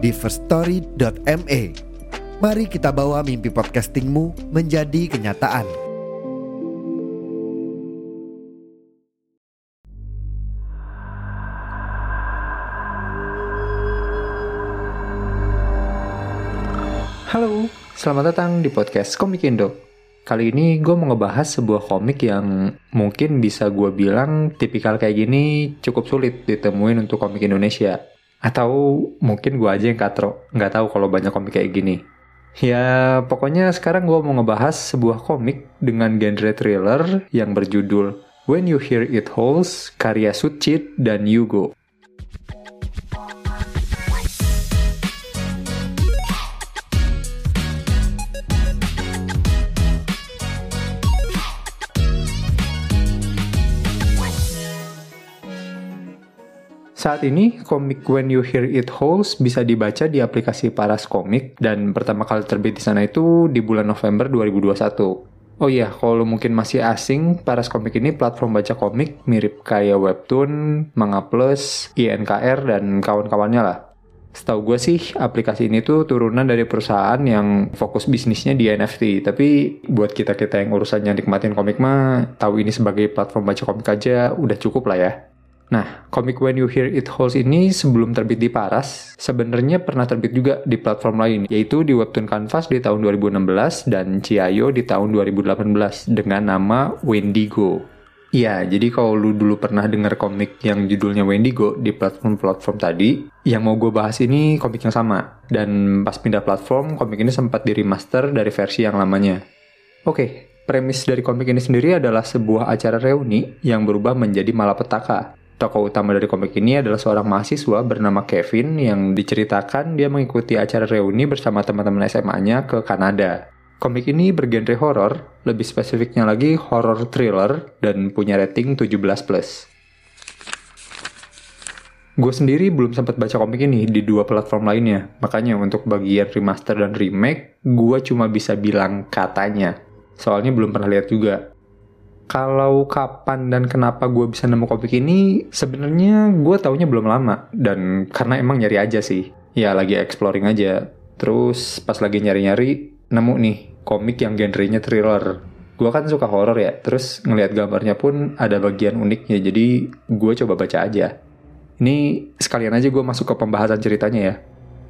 di firstory.me. Mari kita bawa mimpi podcastingmu menjadi kenyataan. Halo, selamat datang di podcast Komik Indo. Kali ini gue mau ngebahas sebuah komik yang mungkin bisa gue bilang tipikal kayak gini cukup sulit ditemuin untuk komik Indonesia. Atau mungkin gue aja yang katro, nggak tahu kalau banyak komik kayak gini. Ya, pokoknya sekarang gue mau ngebahas sebuah komik dengan genre thriller yang berjudul When You Hear It Howls, karya Sutcid dan Yugo. Saat ini, komik When You Hear It Howls bisa dibaca di aplikasi Paras Comic dan pertama kali terbit di sana itu di bulan November 2021. Oh iya, kalau mungkin masih asing, Paras Comic ini platform baca komik mirip kayak Webtoon, Manga Plus, INKR, dan kawan-kawannya lah. Setahu gue sih, aplikasi ini tuh turunan dari perusahaan yang fokus bisnisnya di NFT, tapi buat kita-kita yang urusannya nikmatin komik mah, tahu ini sebagai platform baca komik aja udah cukup lah ya. Nah, komik When You Hear It Howls ini sebelum terbit di Paras, sebenarnya pernah terbit juga di platform lain, yaitu di Webtoon Canvas di tahun 2016 dan CIO di tahun 2018 dengan nama Wendigo. Iya, jadi kalau lu dulu pernah dengar komik yang judulnya Wendigo di platform-platform tadi, yang mau gue bahas ini komik yang sama. Dan pas pindah platform, komik ini sempat di-remaster dari versi yang lamanya. Oke, premis dari komik ini sendiri adalah sebuah acara reuni yang berubah menjadi malapetaka. Tokoh utama dari komik ini adalah seorang mahasiswa bernama Kevin yang diceritakan dia mengikuti acara reuni bersama teman-teman SMA-nya ke Kanada. Komik ini bergenre horor, lebih spesifiknya lagi horor thriller dan punya rating 17+. Gue sendiri belum sempat baca komik ini di dua platform lainnya, makanya untuk bagian remaster dan remake, gue cuma bisa bilang katanya, soalnya belum pernah lihat juga. Kalau kapan dan kenapa gue bisa nemu komik ini, sebenarnya gue taunya belum lama. Dan karena emang nyari aja sih. Ya lagi exploring aja. Terus pas lagi nyari-nyari, nemu nih komik yang genrenya thriller. Gue kan suka horor ya, terus ngelihat gambarnya pun ada bagian uniknya. Jadi gue coba baca aja. Ini sekalian aja gue masuk ke pembahasan ceritanya ya.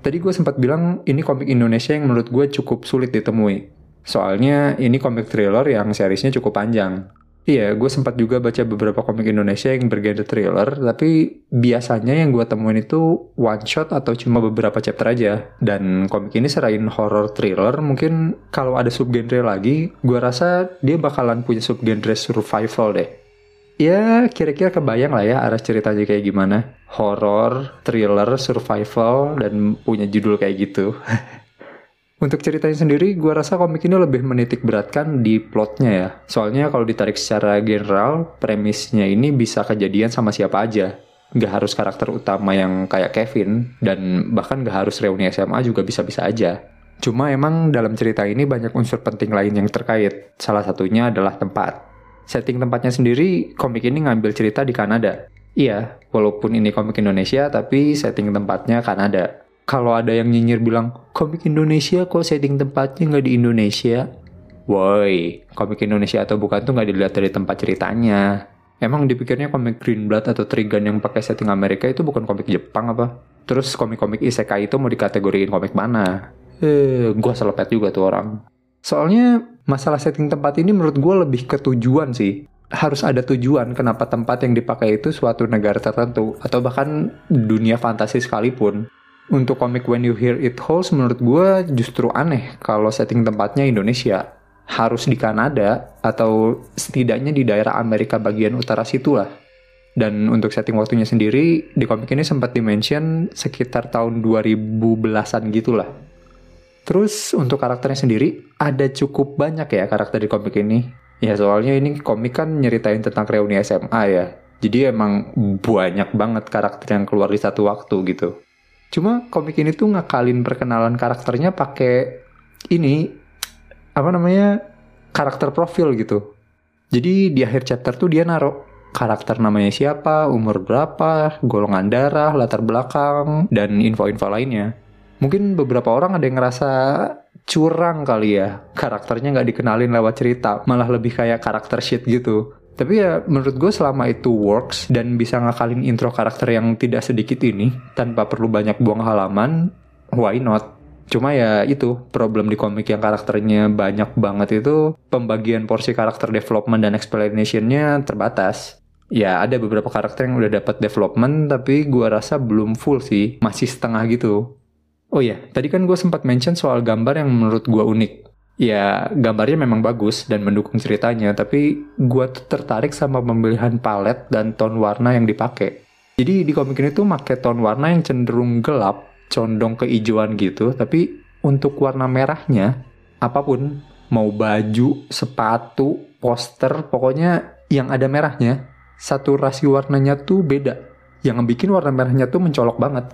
Tadi gue sempat bilang ini komik Indonesia yang menurut gue cukup sulit ditemui. Soalnya ini komik thriller yang seriesnya cukup panjang. Iya, gue sempat juga baca beberapa komik Indonesia yang bergenre thriller, tapi biasanya yang gue temuin itu one shot atau cuma beberapa chapter aja. Dan komik ini selain horror thriller, mungkin kalau ada subgenre lagi, gue rasa dia bakalan punya subgenre survival deh. Ya, kira-kira kebayang lah ya arah ceritanya kayak gimana. Horror, thriller, survival, dan punya judul kayak gitu. Untuk ceritanya sendiri, gue rasa komik ini lebih menitik beratkan di plotnya ya. Soalnya kalau ditarik secara general, premisnya ini bisa kejadian sama siapa aja. Gak harus karakter utama yang kayak Kevin, dan bahkan gak harus reuni SMA juga bisa-bisa aja. Cuma emang dalam cerita ini banyak unsur penting lain yang terkait. Salah satunya adalah tempat. Setting tempatnya sendiri, komik ini ngambil cerita di Kanada. Iya, walaupun ini komik Indonesia, tapi setting tempatnya Kanada. Kalau ada yang nyinyir bilang, komik Indonesia kok setting tempatnya nggak di Indonesia? Woi, komik Indonesia atau bukan tuh nggak dilihat dari tempat ceritanya. Emang dipikirnya komik Greenblatt atau Trigun yang pakai setting Amerika itu bukan komik Jepang apa? Terus komik-komik Isekai itu mau dikategoriin komik mana? Gue selepet juga tuh orang. Soalnya masalah setting tempat ini menurut gue lebih ke tujuan sih. Harus ada tujuan kenapa tempat yang dipakai itu suatu negara tertentu atau bahkan dunia fantasi sekalipun. Untuk komik When You Hear It Howls menurut gue justru aneh kalau setting tempatnya Indonesia. Harus di Kanada atau setidaknya di daerah Amerika bagian utara situlah. Dan untuk setting waktunya sendiri di komik ini sempat di-mention sekitar tahun 2010-an gitulah. Terus untuk karakternya sendiri ada cukup banyak ya karakter di komik ini. Ya soalnya ini komik kan nyeritain tentang reuni SMA ya. Jadi emang banyak banget karakter yang keluar di satu waktu gitu. Cuma komik ini tuh ngakalin perkenalan karakternya pakai ini apa namanya karakter profil gitu. Jadi di akhir chapter tuh dia naruh karakter namanya siapa, umur berapa, golongan darah, latar belakang, dan info-info lainnya. Mungkin beberapa orang ada yang ngerasa curang kali ya, karakternya nggak dikenalin lewat cerita, malah lebih kayak karakter sheet gitu. Tapi ya menurut gue selama itu works dan bisa ngakalin intro karakter yang tidak sedikit ini tanpa perlu banyak buang halaman, why not? Cuma ya itu, problem di komik yang karakternya banyak banget itu pembagian porsi karakter development dan explanationnya terbatas. Ya ada beberapa karakter yang udah dapat development tapi gue rasa belum full sih, masih setengah gitu. Oh iya, tadi kan gue sempat mention soal gambar yang menurut gue unik. Ya, gambarnya memang bagus dan mendukung ceritanya, tapi gue tuh tertarik sama pemilihan palet dan tone warna yang dipakai. Jadi di komik ini tuh pakai tone warna yang cenderung gelap, condong keijoan gitu, tapi untuk warna merahnya, apapun, mau baju, sepatu, poster, pokoknya yang ada merahnya, saturasi warnanya tuh beda. Yang bikin warna merahnya tuh mencolok banget.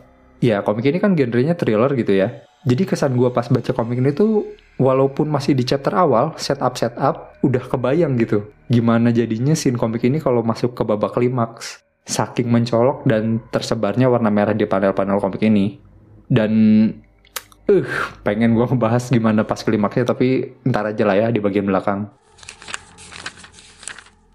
Ya, komik ini kan genrenya thriller gitu ya. Jadi kesan gue pas baca komik ini tuh, walaupun masih di chapter awal, setup, udah kebayang gitu. Gimana jadinya scene komik ini kalau masuk ke babak klimaks. Saking mencolok dan tersebarnya warna merah di panel-panel komik ini. Dan, pengen gue ngebahas gimana pas klimaksnya, tapi ntar aja lah ya di bagian belakang.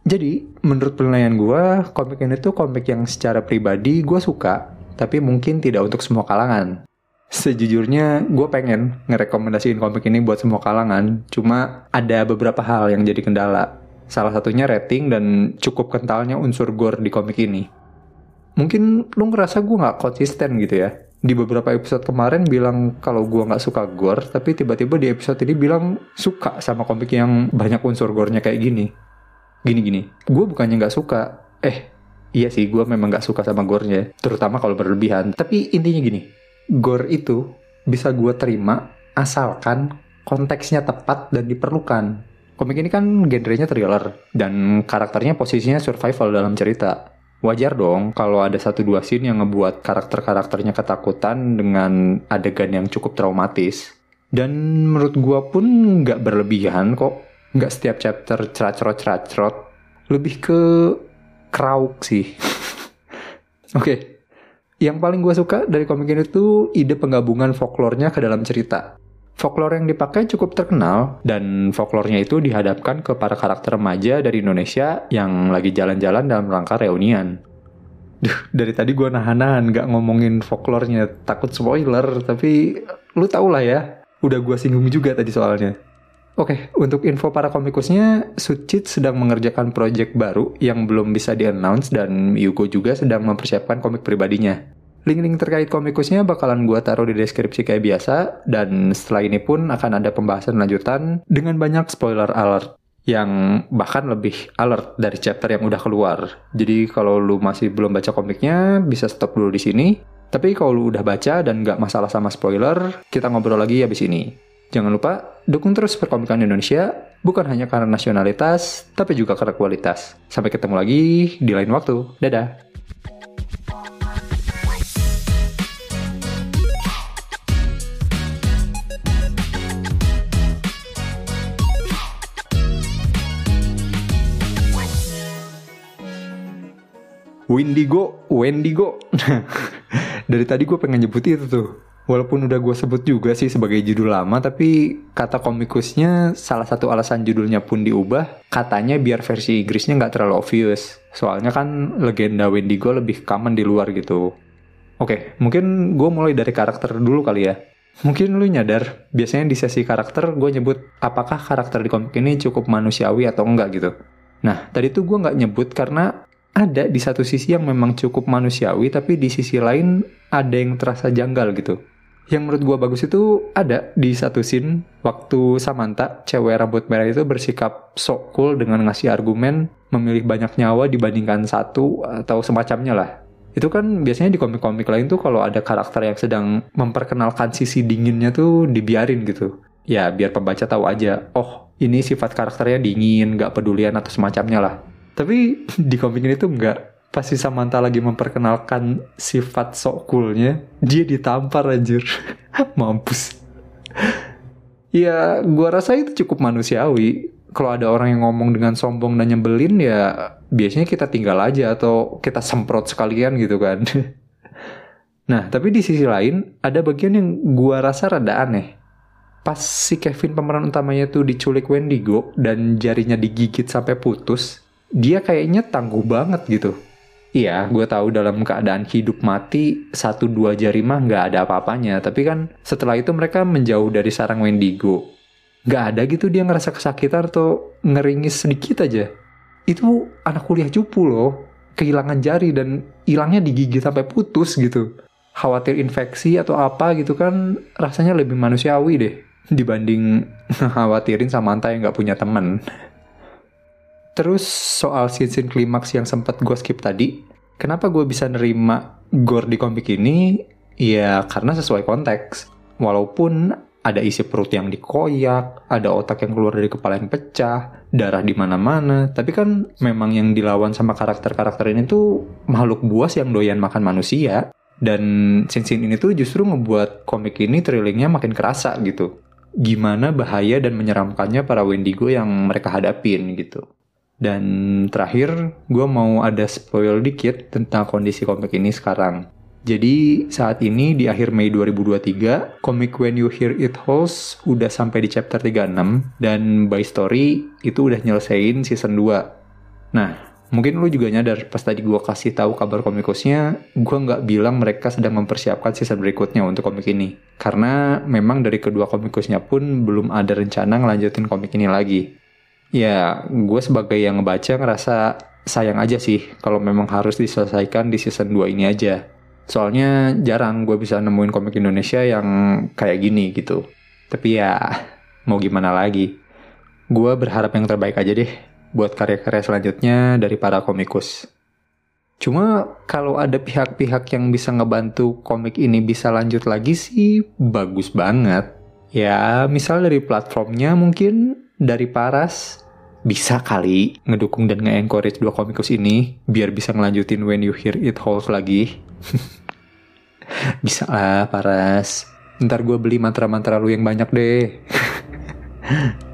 Jadi, menurut penilaian gue, komik ini tuh komik yang secara pribadi gue suka, tapi mungkin tidak untuk semua kalangan. Sejujurnya, gue pengen ngerekomendasiin komik ini buat semua kalangan, cuma ada beberapa hal yang jadi kendala. Salah satunya rating dan cukup kentalnya unsur gore di komik ini. Mungkin lu ngerasa gue gak konsisten gitu ya. Di beberapa episode kemarin bilang kalau gue gak suka gore, tapi tiba-tiba di episode ini bilang suka sama komik yang banyak unsur gore-nya kayak gini. Gini-gini, gue bukannya gak suka, iya sih, gue memang gak suka sama gore-nya, terutama kalau berlebihan. Tapi intinya gini, gore itu bisa gue terima asalkan konteksnya tepat dan diperlukan. Komik ini kan genrenya thriller, dan karakternya posisinya survival dalam cerita. Wajar dong kalau ada 1-2 scene yang ngebuat karakter-karakternya ketakutan dengan adegan yang cukup traumatis. Dan menurut gue pun gak berlebihan kok, gak setiap chapter ceracrot-ceracrot, lebih ke krauk sih. Oke. Yang paling gue suka dari komik ini tuh ide penggabungan folklore-nya ke dalam cerita. Folklore yang dipakai cukup terkenal, dan folklore-nya itu dihadapkan ke para karakter remaja dari Indonesia yang lagi jalan-jalan dalam rangka reunian. Dari tadi gue nahan-nahan gak ngomongin folklore-nya, takut spoiler, tapi lu tau lah ya, udah gue singgung juga tadi soalnya. Oke, untuk info para komikusnya, Sutcid sedang mengerjakan proyek baru yang belum bisa di-announce, dan Yugo juga sedang mempersiapkan komik pribadinya. Link-link terkait komikusnya bakalan gue taruh di deskripsi kayak biasa, dan setelah ini pun akan ada pembahasan lanjutan dengan banyak spoiler alert, yang bahkan lebih alert dari chapter yang udah keluar. Jadi kalau lu masih belum baca komiknya, bisa stop dulu di sini. Tapi kalau lu udah baca dan gak masalah sama spoiler, kita ngobrol lagi abis ini. Jangan lupa, dukung terus perkomikan Indonesia, bukan hanya karena nasionalitas, tapi juga karena kualitas. Sampai ketemu lagi di lain waktu. Dadah! Wendigo. Dari tadi gue pengen nyebut itu tuh. Walaupun udah gue sebut juga sih sebagai judul lama, tapi kata komikusnya salah satu alasan judulnya pun diubah, katanya biar versi Inggrisnya nggak terlalu obvious. Soalnya kan legenda Wendigo lebih common di luar gitu. Oke, mungkin gue mulai dari karakter dulu kali ya. Mungkin lu nyadar, biasanya di sesi karakter gue nyebut apakah karakter di komik ini cukup manusiawi atau enggak gitu. Nah, tadi tuh gue nggak nyebut karena ada di satu sisi yang memang cukup manusiawi, tapi di sisi lain ada yang terasa janggal gitu. Yang menurut gue bagus itu ada di satu scene waktu Samantha, cewek rambut merah itu bersikap sok cool dengan ngasih argumen memilih banyak nyawa dibandingkan satu atau semacamnya lah. Itu kan biasanya di komik-komik lain tuh kalau ada karakter yang sedang memperkenalkan sisi dinginnya tuh dibiarin gitu. Ya biar pembaca tahu aja, oh ini sifat karakternya dingin, gak pedulian atau semacamnya lah. Tapi di komik ini tuh enggak. Pas si Samantha lagi memperkenalkan sifat sok coolnya, dia ditampar anjir. Mampus. Ya gua rasa itu cukup manusiawi. Kalau ada orang yang ngomong dengan sombong dan nyebelin ya biasanya kita tinggal aja atau kita semprot sekalian gitu kan. Nah tapi di sisi lain ada bagian yang gua rasa rada aneh. Pas si Kevin pemeran utamanya tuh diculik Wendigo dan jarinya digigit sampai putus, dia kayaknya tangguh banget gitu. Iya gua tahu dalam keadaan hidup mati 1-2 jari mah gak ada apa-apanya. Tapi kan setelah itu mereka menjauh dari sarang Wendigo. Nggak ada gitu dia ngerasa kesakitan atau ngeringis sedikit aja. Itu anak kuliah cupu loh. Kehilangan jari dan hilangnya digigit sampai putus gitu. Khawatir infeksi atau apa gitu kan rasanya lebih manusiawi deh. Dibanding khawatirin Samantha yang nggak punya teman. Terus soal scene klimaks yang sempat gue skip tadi. Kenapa gue bisa nerima gore di komik ini? Ya karena sesuai konteks. Walaupun ada isi perut yang dikoyak, ada otak yang keluar dari kepala yang pecah, darah di mana-mana. Tapi kan memang yang dilawan sama karakter-karakter ini tuh makhluk buas yang doyan makan manusia. Dan scene-scene ini tuh justru ngebuat komik ini thrillingnya makin kerasa gitu. Gimana bahaya dan menyeramkannya para Wendigo yang mereka hadapin gitu. Dan terakhir, gue mau ada spoil dikit tentang kondisi komik ini sekarang. Jadi saat ini di akhir Mei 2023, komik When You Hear It Howls udah sampai di chapter 36 dan by story itu udah nyelesain season 2. Nah, mungkin lu juga nyadar pas tadi gua kasih tahu kabar komikusnya, gua nggak bilang mereka sedang mempersiapkan season berikutnya untuk komik ini. Karena memang dari kedua komikusnya pun belum ada rencana ngelanjutin komik ini lagi. Ya, gua sebagai yang ngebaca ngerasa sayang aja sih kalau memang harus diselesaikan di season 2 ini aja. Soalnya jarang gue bisa nemuin komik Indonesia yang kayak gini gitu. Tapi ya mau gimana lagi. Gue berharap yang terbaik aja deh buat karya-karya selanjutnya dari para komikus. Cuma kalau ada pihak-pihak yang bisa ngebantu komik ini bisa lanjut lagi sih bagus banget. Ya misal dari platformnya mungkin dari Paras. Bisa kali ngedukung dan nge-encourage dua komikus ini biar bisa ngelanjutin When You Hear It Howls lagi. Bisa lah Paras. Ntar gue beli mantra-mantra lu yang banyak deh.